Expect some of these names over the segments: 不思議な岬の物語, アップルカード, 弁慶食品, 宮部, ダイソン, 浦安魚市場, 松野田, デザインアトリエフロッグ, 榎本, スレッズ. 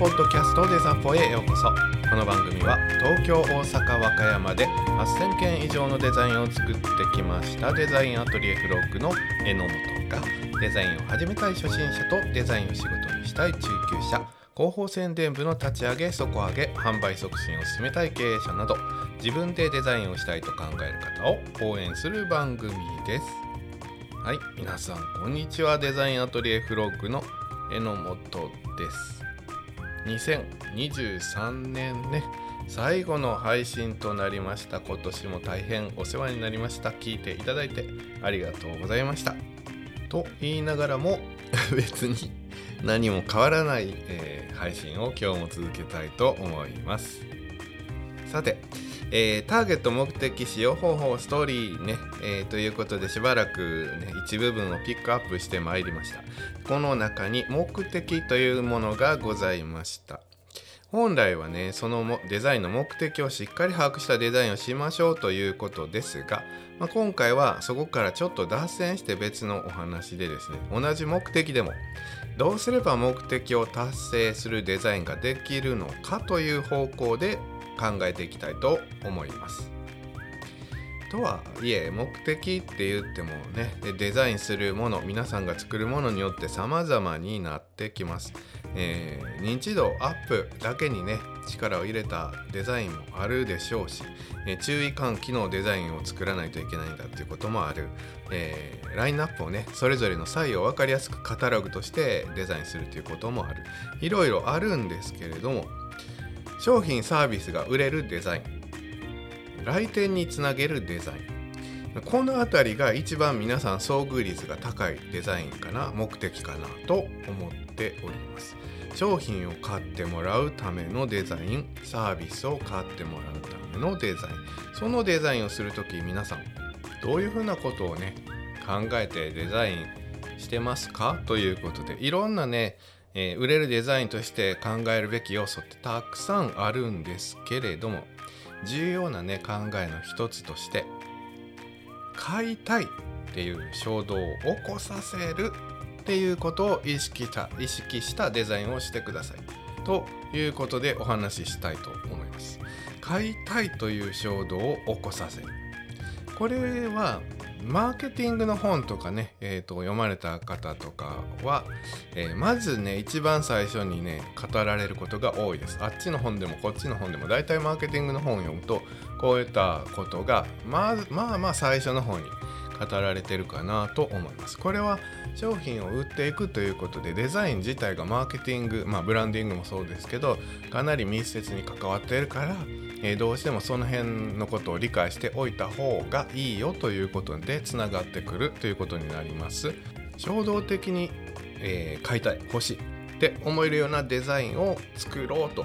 ポッドキャストデザポへようこそ。この番組は東京、大阪、和歌山で8000件以上のデザインを作ってきましたデザインアトリエフロッグの榎本がデザインを始めたい初心者とデザインを仕事にしたい中級者、広報宣伝部の立ち上げ、底上げ、販売促進を進めたい経営者など自分でデザインをしたいと考える方を応援する番組です。はい、皆さんこんにちは。デザインアトリエフロッグの榎本です。2023年ね、最後の配信となりました。今年も大変お世話になりました。聞いていただいてありがとうございました。と言いながらも別に何も変わらない、配信を今日も続けたいと思います。さて、ターゲット、目的、使用方法、ストーリーね、ということでしばらく、ね、一部分をピックアップしてまいりました。この中に目的というものがございました。本来はね、そのデザインの目的をしっかり把握したデザインをしましょうということですが、今回はそこからちょっと脱線して別のお話でですね、同じ目的でもどうすれば目的を達成するデザインができるのかという方向で考えていきたいと思います。とはいえ、目的って言ってもね、デザインするもの、皆さんが作るものによって様々になってきます。認知度アップだけにね、力を入れたデザインもあるでしょうし、注意喚起のデザインを作らないといけないんだっていうこともある。ラインナップをね、それぞれの際を分かりやすくカタログとしてデザインするということもある。いろいろあるんですけれども、商品サービスが売れるデザイン、来店につなげるデザイン、このあたりが一番皆さん遭遇率が高いデザインかな、目的かなと思っております。商品を買ってもらうためのデザイン、サービスを買ってもらうためのデザイン、そのデザインをするとき、皆さんどういうふうなことをね、考えてデザインしてますかということで、いろんなね、売れるデザインとして考えるべき要素ってたくさんあるんですけれども、重要なね、考えの一つとして、買いたいっていう衝動を起こさせるっていうことを意識したデザインをしてくださいということでお話ししたいと思います。買いたいという衝動を起こさせる。これはマーケティングの本とかね、読まれた方とかは、まずね、一番最初にね、語られることが多いです。あっちの本でもこっちの本でも、だいたいマーケティングの本を読むと、こういったことがまあ最初の方に語られてるかなと思います。これは商品を売っていくということで、デザイン自体がマーケティング、ブランディングもそうですけど、かなり密接に関わっているから、どうしてもその辺のことを理解しておいた方がいいよということでつながってくるということになります。衝動的に、買いたい、欲しいって思えるようなデザインを作ろうと、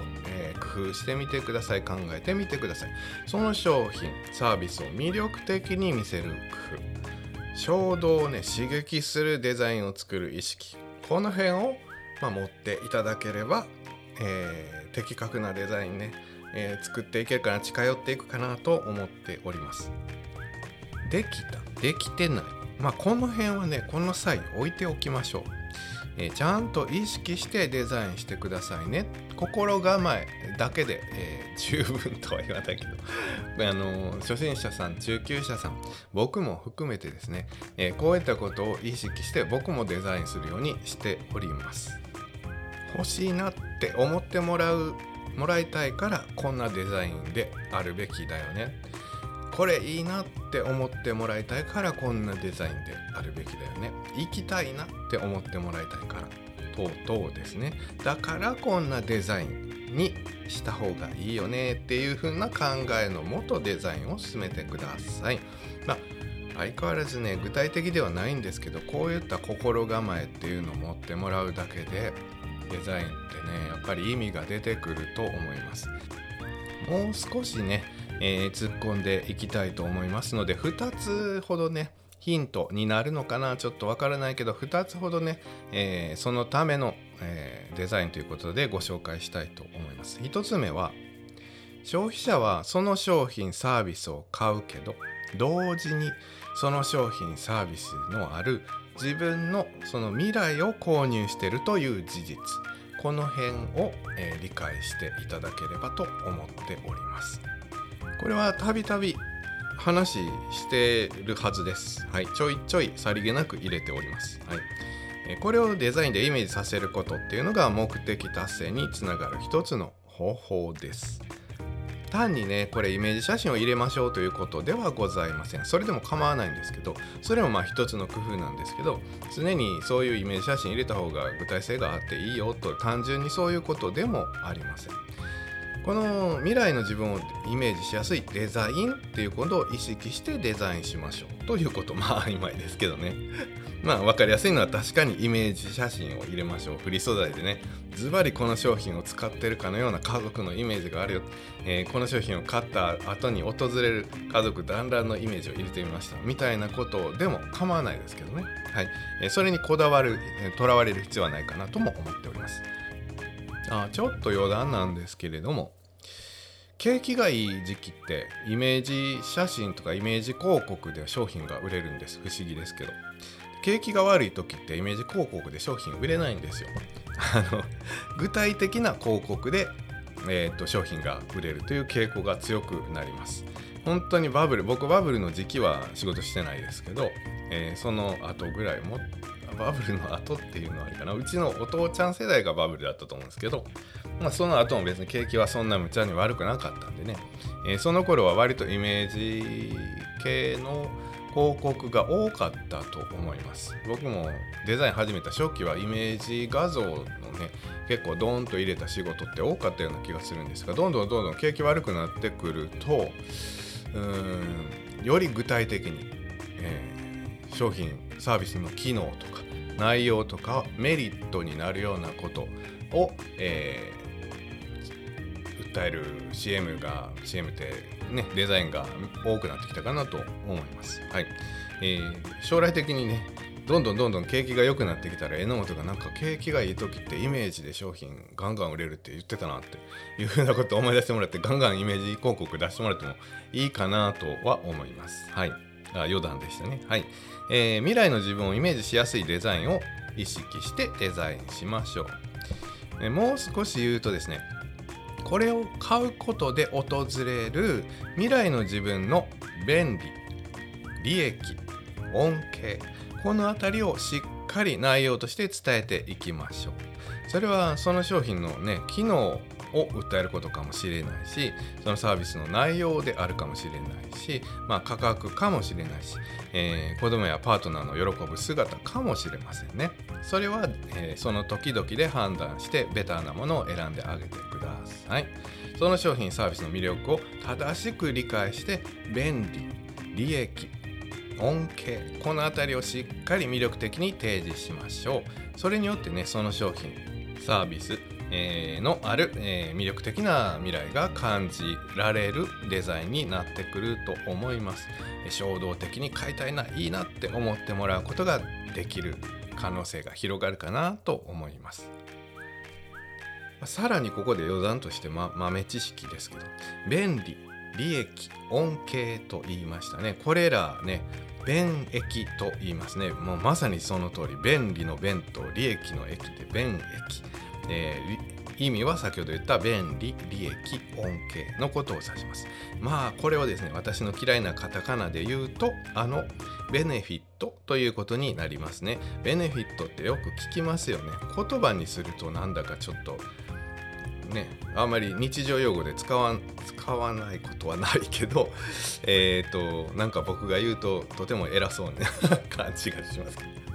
工夫してみてください。考えてみてください。その商品サービスを魅力的に見せる工夫、衝動をね、刺激するデザインを作る意識、この辺を、持っていただければ、的確なデザインね、作っていけるかな、近寄っていくかなと思っております。できた、できてない、この辺はね、この際置いておきましょう。ちゃんと意識してデザインしてくださいね。心構えだけで、十分とは言わないけど初心者さん、中級者さん、僕も含めてですね、こういったことを意識して僕もデザインするようにしております。欲しいなって思ってもらいたいからこんなデザインであるべきだよね。これいいなって思ってもらいたいからこんなデザインであるべきだよね。行きたいなって思ってもらいたいから等々ですね。だからこんなデザインにした方がいいよねっていう風な考えのもとデザインを進めてください。相変わらずね、具体的ではないんですけど、こういった心構えっていうのを持ってもらうだけでデザインってね、やっぱり意味が出てくると思います。もう少しね、突っ込んでいきたいと思いますので、2つほどね、ヒントになるのかな、ちょっとわからないけど2つほどね、そのための、デザインということでご紹介したいと思います。1つ目は、消費者はその商品サービスを買うけど、同時にその商品サービスのある自分のその未来を購入しているという事実、この辺を、理解していただければと思っております。これはたびたび話してるはずです、はい、ちょいちょいさりげなく入れております、はい。これをデザインでイメージさせることっていうのが目的達成につながる一つの方法です。単にね、これイメージ写真を入れましょうということではございません。それでも構わないんですけど、それもまあ一つの工夫なんですけど、常にそういうイメージ写真入れた方が具体性があっていいよと、単純にそういうことでもありません。この未来の自分をイメージしやすいデザインっていうことを意識してデザインしましょうということ、まあ曖昧ですけどねまあ分かりやすいのは確かにイメージ写真を入れましょう。フリー素材でね、ズバリこの商品を使ってるかのような家族のイメージがあるよ、この商品を買った後に訪れる家族団らんのイメージを入れてみましたみたいなことでも構わないですけどね、はい。それにこだわる、とらわれる必要はないかなとも思っております。ちょっと余談なんですけれども、景気がいい時期ってイメージ写真とかイメージ広告で商品が売れるんです。不思議ですけど、景気が悪い時ってイメージ広告で商品売れないんですよ具体的な広告で、商品が売れるという傾向が強くなります。本当にバブル、僕バブルの時期は仕事してないですけど、その後ぐらいも、バブルの後っていうのはあれかな、うちのお父ちゃん世代がバブルだったと思うんですけど、まあ、その後も別に景気はそんな無茶に悪くなかったんでね、その頃は割とイメージ系の広告が多かったと思います。僕もデザイン始めた初期はイメージ画像のね、結構ドーンと入れた仕事って多かったような気がするんですが、どんどん景気悪くなってくると、より具体的に、商品サービスの機能とか内容とかメリットになるようなことを、訴える CM って、ね、デザインが多くなってきたかなと思います、はい。将来的にね、どんどん景気が良くなってきたら、榎本がなんか景気がいい時ってイメージで商品ガンガン売れるって言ってたなっていうふうなことを思い出してもらって、ガンガンイメージ広告出してもらってもいいかなとは思います、はい。余談でしたね、はい。未来の自分をイメージしやすいデザインを意識してデザインしましょう。もう少し言うとですね、これを買うことで訪れる未来の自分の便利、利益、恩恵、このあたりをしっかり内容として伝えていきましょう。それはその商品のね、機能を訴えることかもしれないし、そのサービスの内容であるかもしれないし、まあ、価格かもしれないし、子供やパートナーの喜ぶ姿かもしれませんね。それは、その時々で判断してベターなものを選んであげてください。その商品サービスの魅力を正しく理解して、便利、利益、恩恵、このあたりをしっかり魅力的に提示しましょう。それによってね、その商品サービスのある魅力的な未来が感じられるデザインになってくると思います。衝動的に買いたいな、いいなって思ってもらうことができる可能性が広がるかなと思います。さらにここで余談として、豆知識ですけど、便利、利益、恩恵と言いましたね。これらね、便益と言いますね。もうまさにその通り、便利の便と利益の益で便益。意味は先ほど言った便利、利益、恩恵のことを指します。まあこれをですね、私の嫌いなカタカナで言うとベネフィットということになりますね。ベネフィットってよく聞きますよね。言葉にするとなんだかちょっとね、あんまり日常用語で使わないことはないけど、なんか僕が言うととても偉そうな感じがしますけど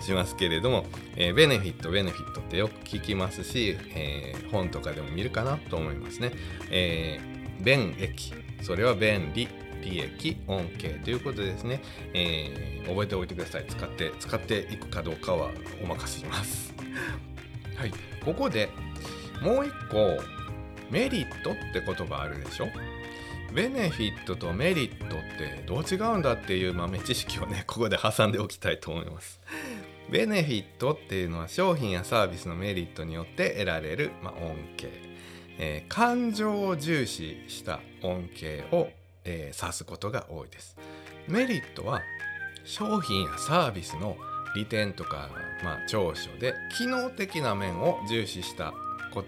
しますけれども、ベネフィットってよく聞きますし、本とかでも見るかなと思いますね。便益、それは便利、利益、恩恵ということですね。覚えておいてください。使っていくかどうかはお任せしますはい、ここでもう一個、メリットって言葉あるでしょ。ベネフィットとメリットってどう違うんだっていう豆知識をね、ここで挟んでおきたいと思います。ベネフィットっていうのは商品やサービスのメリットによって得られる、恩恵、感情を重視した恩恵を、指すことが多いです。メリットは商品やサービスの利点とか、長所で機能的な面を重視した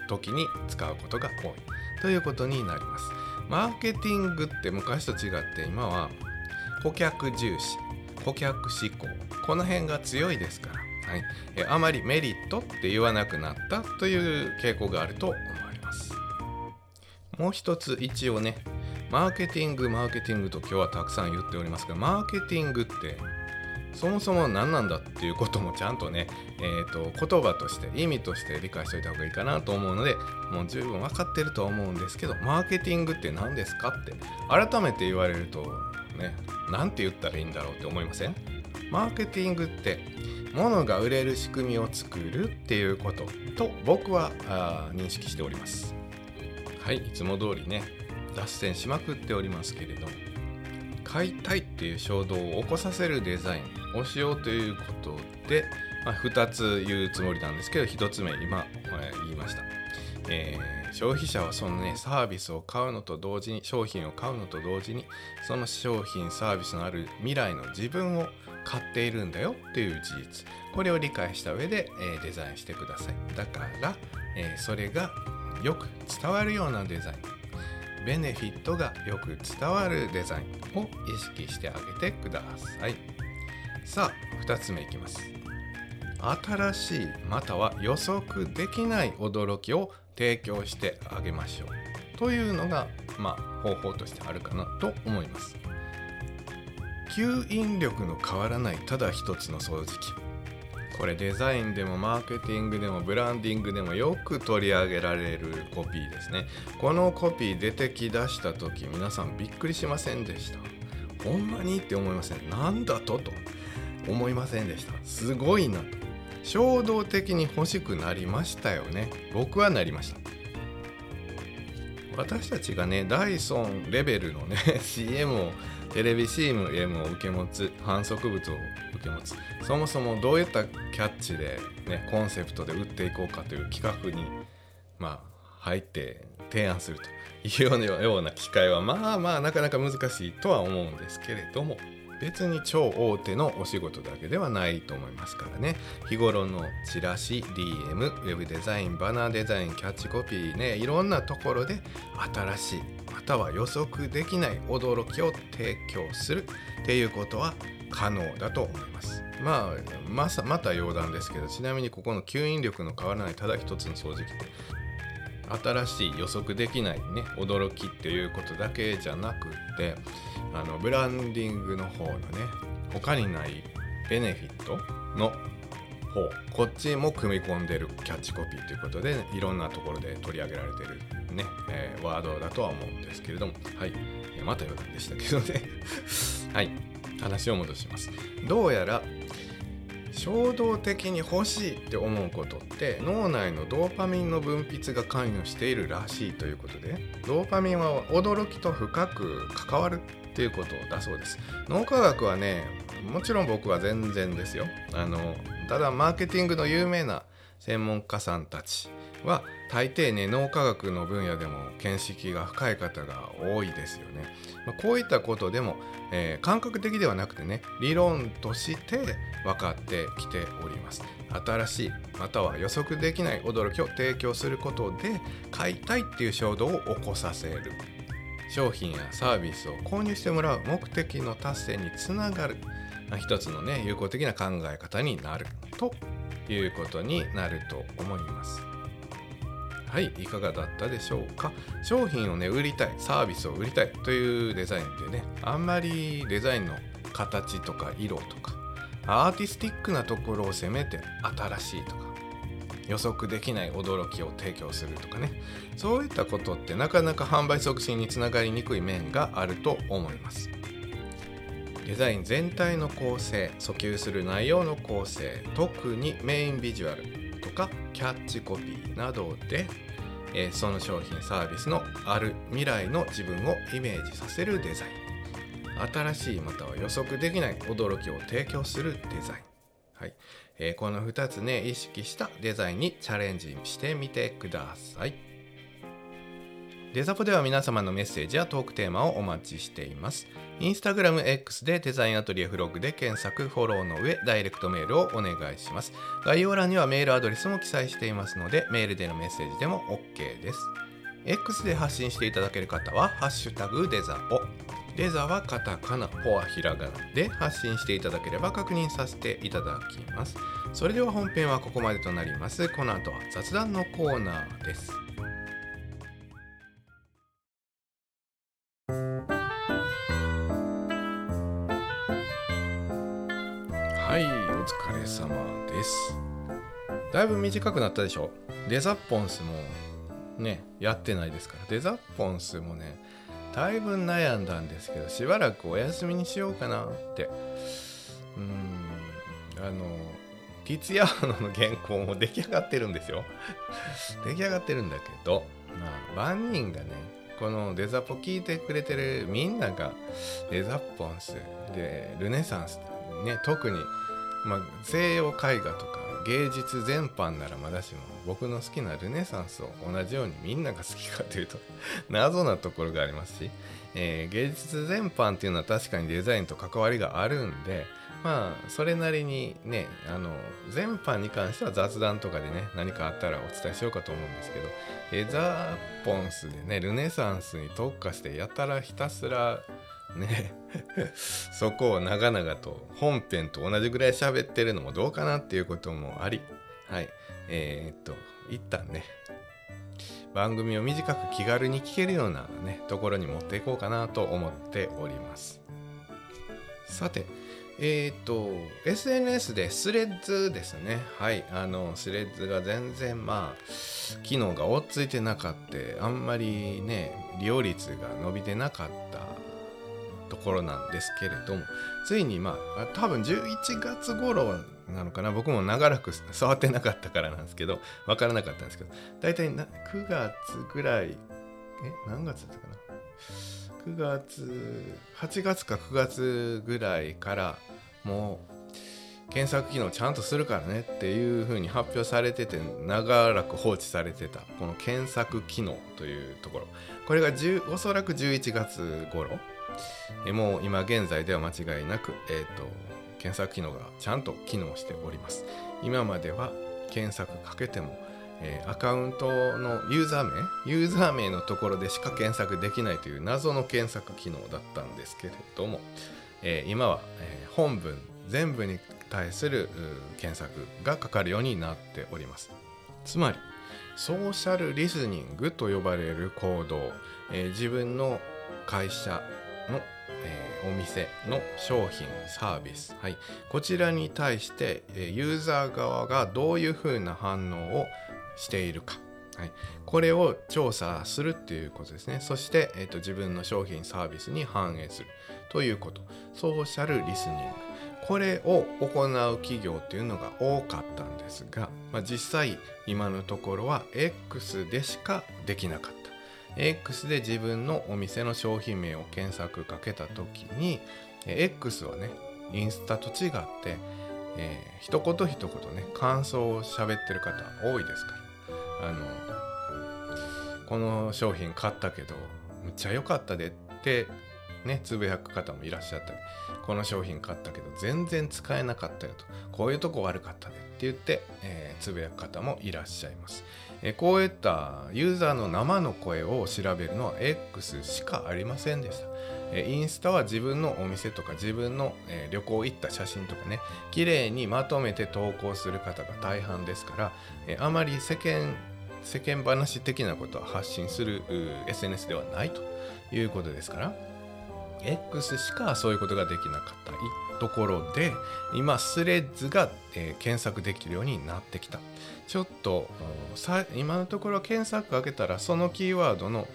時に使うことが多いということになります。マーケティングって昔と違って今は顧客重視、顧客志向、この辺が強いですから、あまりメリットって言わなくなったという傾向があると思います。もう一つ一応ね、マーケティングと今日はたくさん言っておりますが、マーケティングってそもそも何なんだっていうこともちゃんとね、言葉として意味として理解しておいた方がいいかなと思うので、もう十分分かってると思うんですけど、マーケティングって何ですかって改めて言われるとね、なんて言ったらいいんだろうって思いません？マーケティングって物が売れる仕組みを作るっていうことと僕は認識しております。いつも通りね、脱線しまくっておりますけれど、買いたいっていう衝動を起こさせるデザインをしようということで、2つ言うつもりなんですけど、1つ目今言いました、消費者はそのね、サービスを買うのと同時に、商品を買うのと同時に、その商品サービスのある未来の自分を買っているんだよっていう事実、これを理解した上で、デザインしてください。だから、それがよく伝わるようなデザイン、ベネフィットがよく伝わるデザインを意識してあげてください。さあ2つ目いきます。新しいまたは予測できない驚きを提供してあげましょうというのが、方法としてあるかなと思います。吸引力の変わらないただ一つの掃除機、これデザインでもマーケティングでもブランディングでもよく取り上げられるコピーですね。このコピー出てきだした時、皆さんびっくりしませんでした？ほんまにって思いません？なんだと思いませんでした？すごいなと、衝動的に欲しくなりましたよね。僕はなりました。私たちがね、ダイソンレベルのね CM を、テレビ CM を受け持つ、販促物を受け持つ、そもそもどういったキャッチで、ね、コンセプトで売っていこうかという企画に、入って提案するというような機会はなかなか難しいとは思うんですけれども、別に超大手のお仕事だけではないと思いますからね。日頃のチラシ、DM、ウェブデザイン、バナーデザイン、キャッチコピーね、いろんなところで新しいまたは予測できない驚きを提供するっていうことは可能だと思います。また余談ですけど、ちなみにここの吸引力の変わらないただ一つの掃除機って、新しい予測できないね、驚きっていうことだけじゃなくて、ブランディングの方のね、他にないベネフィットの方、こっちも組み込んでるキャッチコピーということで、いろんなところで取り上げられてるね、ワードだとは思うんですけれども、また余談でしたけどね話を戻します。どうやら衝動的に欲しいって思うことって、脳内のドーパミンの分泌が関与しているらしいということで、ドーパミンは驚きと深く関わるっていうことだそうです。脳科学はね、もちろん僕は全然ですよ。ただマーケティングの有名な専門家さんたちは大抵ね、脳科学の分野でも見識が深い方が多いですよね。こういったことでも、感覚的ではなくてね、理論として分かってきております。新しいまたは予測できない驚きを提供することで、買いたいっていう衝動を起こさせる、商品やサービスを購入してもらう目的の達成につながる、一つのね、有効的な考え方になるということになると思います。いかがだったでしょうか。商品をね、売りたい、サービスを売りたいというデザインってね、あんまりデザインの形とか色とかアーティスティックなところを攻めて、新しいとか予測できない驚きを提供するとかね、そういったことってなかなか販売促進につながりにくい面があると思います。デザイン全体の構成、訴求する内容の構成、特にメインビジュアルとかキャッチコピーなどで、その商品サービスのある未来の自分をイメージさせるデザイン、新しいまたは予測できない驚きを提供するデザイン、この2つね、意識したデザインにチャレンジしてみてください。デザポでは皆様のメッセージやトークテーマをお待ちしています。インスタグラム X でデザインアトリエフログで検索、フォローの上、ダイレクトメールをお願いします。概要欄にはメールアドレスも記載していますので、メールでのメッセージでも OK です。X で発信していただける方は、ハッシュタグデザポ。デザはカタカナ、ポはひらがなで発信していただければ確認させていただきます。それでは本編はここまでとなります。この後は雑談のコーナーです。はい、お疲れ様です。だいぶ短くなったでしょ。デザポンスもね、やってないですから。デザポンスもね、だいぶ悩んだんですけど、しばらくお休みにしようかなって。ティツヤーノの原稿も出来上がってるんですよ。出来上がってるんだけど、万人がね、このデザポ聞いてくれてるみんながデザポンスでルネサンスね、特に、西洋絵画とか芸術全般ならまだしも、僕の好きなルネサンスを同じようにみんなが好きかというと謎なところがありますし、芸術全般っていうのは確かにデザインと関わりがあるんで、それなりにね、全般に関しては雑談とかでね、何かあったらお伝えしようかと思うんですけど、デザポンスでね、ルネサンスに特化してやたらひたすらねそこを長々と本編と同じぐらい喋ってるのもどうかなっていうこともあり、はい、一旦ね、番組を短く気軽に聞けるようなね、ところに持っていこうかなと思っております。さて、SNS でスレッズですね。はい、スレッズが全然機能が追っついてなかった、あんまりね、利用率が伸びてなかったところなんですけれども、ついに多分11月頃なのかな、僕も長らく触ってなかったからなんですけど、分からなかったんですけど、だいたい9月ぐらい、何月だったかな、8月か9月ぐらいから、もう検索機能ちゃんとするからねっていう風に発表されてて、長らく放置されてたこの検索機能というところ、これがおそらく11月頃、もう今現在では間違いなく、検索機能がちゃんと機能しております。今までは検索かけても、アカウントのユーザー名のところでしか検索できないという謎の検索機能だったんですけれども、今は、本文全部に対する検索がかかるようになっております。つまりソーシャルリスニングと呼ばれる行動、自分の会社の、お店の商品サービス、はい、こちらに対して、ユーザー側がどういうふうな反応をしているか、はい、これを調査するっていうことですね。そして、自分の商品サービスに反映するということ、ソーシャルリスニング、これを行う企業っていうのが多かったんですが、実際今のところは X でしかできなかった。X で自分のお店の商品名を検索かけたときに、X はね、インスタと違って、一言一言ね、感想を喋ってる方多いですから、この商品買ったけどめっちゃ良かったでってね、つぶやく方もいらっしゃったり、この商品買ったけど全然使えなかったよと、こういうとこ悪かったねって言って、つぶやく方もいらっしゃいます。こういったユーザーの生の声を調べるのは X しかありませんでした。インスタは自分のお店とか自分の旅行行った写真とかね、綺麗にまとめて投稿する方が大半ですから、あまり世間話的なことは発信する SNS ではないということですから、 X しかそういうことができなかったところで、今スレッズが、検索できるようになってきた。ちょっと今のところ検索かけたらそのキーワードの、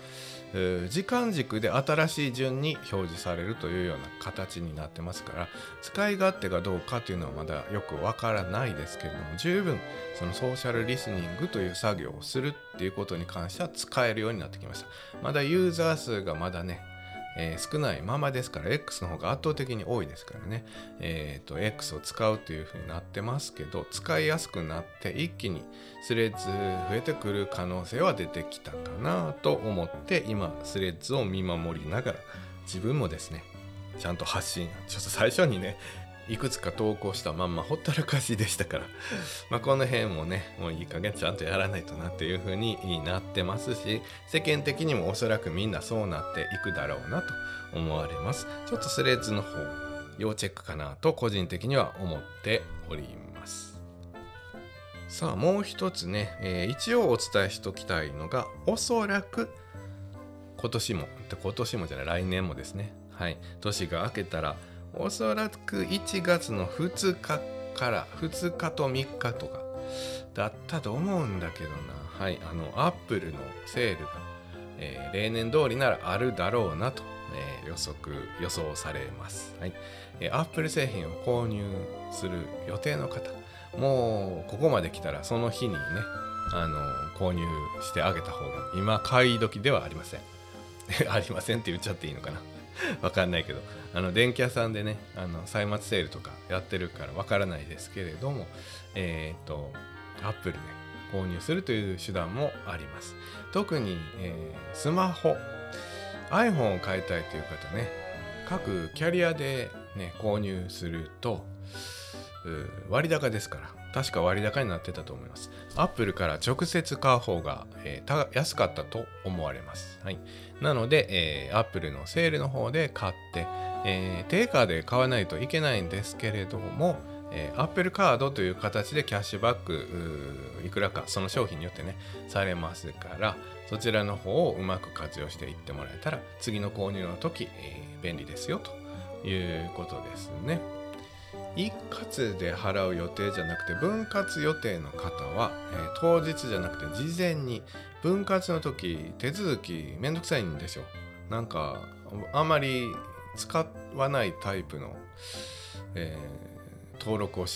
時間軸で新しい順に表示されるというような形になってますから、使い勝手がどうかというのはまだよくわからないですけれども、十分そのソーシャルリスニングという作業をするっていうことに関しては使えるようになってきました。まだユーザー数がまだね、少ないままですから X の方が圧倒的に多いですからね、X を使うというふうになってますけど、使いやすくなって一気にスレッズ増えてくる可能性は出てきたかなと思って、今スレッズを見守りながら自分もですねちゃんと発信、ちょっと最初にねいくつか投稿したまんまほったらかしでしたからまあこの辺もねもういい加減ちゃんとやらないとなっていう風になってますし、世間的にもおそらくみんなそうなっていくだろうなと思われます。ちょっとスレッズの方要チェックかなと個人的には思っております。さあもう一つね、一応お伝えしておきたいのが、おそらく来年もですね、はい、年が明けたらおそらく1月の2日から2日と3日とかだったと思うんだけどな、はい、アップルのセールが、例年通りならあるだろうなと、予想されます、はい。アップル製品を購入する予定の方、もうここまで来たらその日にね、購入してあげた方が今買い時ではありませんありませんって言っちゃっていいのかなわかんないけど、電気屋さんでね歳末セールとかやってるからわからないですけれども、アップルね購入するという手段もあります。特に、スマホ iPhone を買いたいという方ね、各キャリアで、ね、購入すると割高ですから、確か割高になってたと思います。アップルから直接買う方が、安かったと思われます、はい。なので、アップルのセールの方で買って、定価で買わないといけないんですけれども、アップルカードという形でキャッシュバックいくらかその商品によってねされますから、そちらの方をうまく活用していってもらえたら次の購入の時、便利ですよということですね。一括で払う予定じゃなくて分割予定の方は、当日じゃなくて事前に、分割の時手続きめんどくさいんですよ。なんかあまり使わないタイプの、事前登録を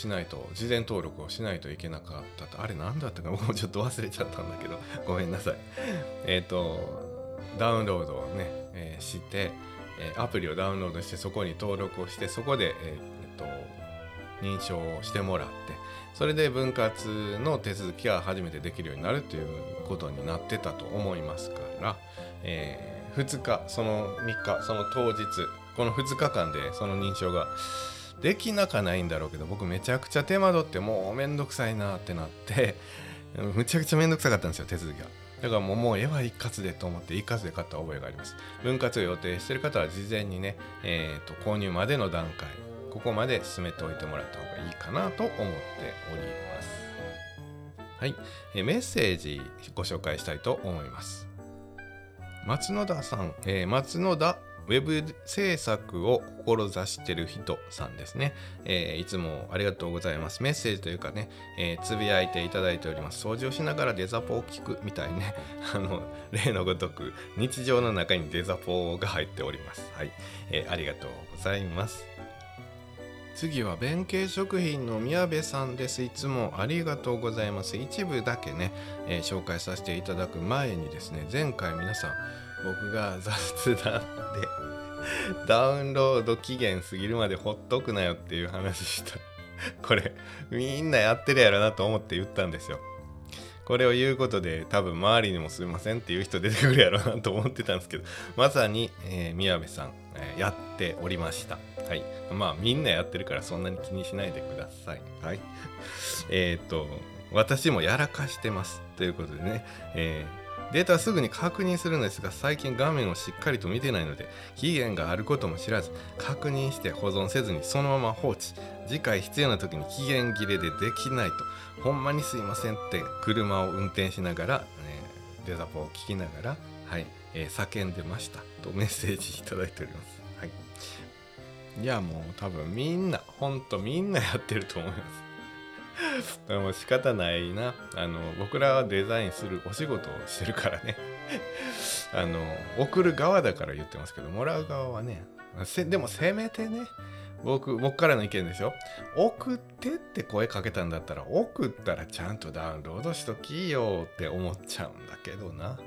しないといけなかったと、あれ何だったか僕もちょっと忘れちゃったんだけどごめんなさい。ダウンロードをね、して、アプリをダウンロードしてそこに登録をして、そこで、認証をしてもらって、それで分割の手続きが初めてできるようになるということになってたと思いますから、2日その3日その当日この2日間でその認証ができなかないんだろうけど、僕めちゃくちゃ手間取ってもうめんどくさいなってなってむちゃくちゃめんどくさかったんですよ手続きが。だからもう絵は一括でと思って一括で買った覚えがあります。分割を予定している方は事前にね、購入までの段階ここまで進めておいてもらった方がいいかなと思っております。はい、メッセージご紹介したいと思います。松野田さん、松野田ウェブ制作を志してる人さんですね、いつもありがとうございます。メッセージというかね、つぶやいていただいております。掃除をしながらデザポを聞くみたいね例のごとく日常の中にデザポが入っております、はい。ありがとうございます。次は弁慶食品の宮部さんです。いつもありがとうございます。一部だけね、紹介させていただく前にですね、前回皆さん僕が雑談でダウンロード期限過ぎるまでほっとくなよっていう話したこれみんなやってるやろなと思って言ったんですよ。これを言うことで多分周りにもすいませんっていう人出てくるやろうなと思ってたんですけど、まさに、宮部さん、やっておりました、はい。まあみんなやってるからそんなに気にしないでください、はい。私もやらかしてますということでね、データすぐに確認するのですが、最近画面をしっかりと見てないので期限があることも知らず確認して保存せずにそのまま放置、次回必要な時に期限切れでできないとほんまにすいませんって車を運転しながら、デザポを聞きながら、はい、叫んでましたとメッセージいただいております。はい、いやもう多分みんなほんとみんなやってると思います。もう仕方ないな、僕らはデザインするお仕事をしてるからね送る側だから言ってますけど、もらう側はね、でもせめてね、僕からの意見ですよ、送ってって声かけたんだったら送ったらちゃんとダウンロードしときよって思っちゃうんだけどな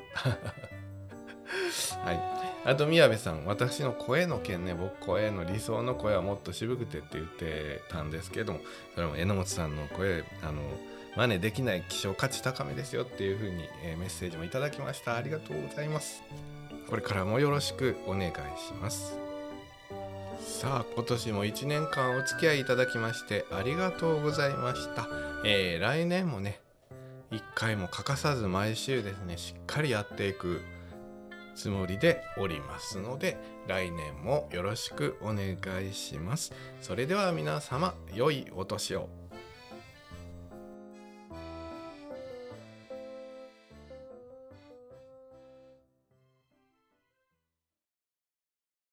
はい、あと宮部さん、私の声の件ね、僕声の理想の声はもっと渋くてって言ってたんですけども、それも榎本さんの声真似できない希少価値高めですよっていう風に、メッセージもいただきました。ありがとうございます。これからもよろしくお願いします。さあ、今年も1年間お付き合いいただきましてありがとうございました。来年もね、一回も欠かさず毎週ですね、しっかりやっていくつもりでおりますので、来年もよろしくお願いします。それでは皆様、良いお年を。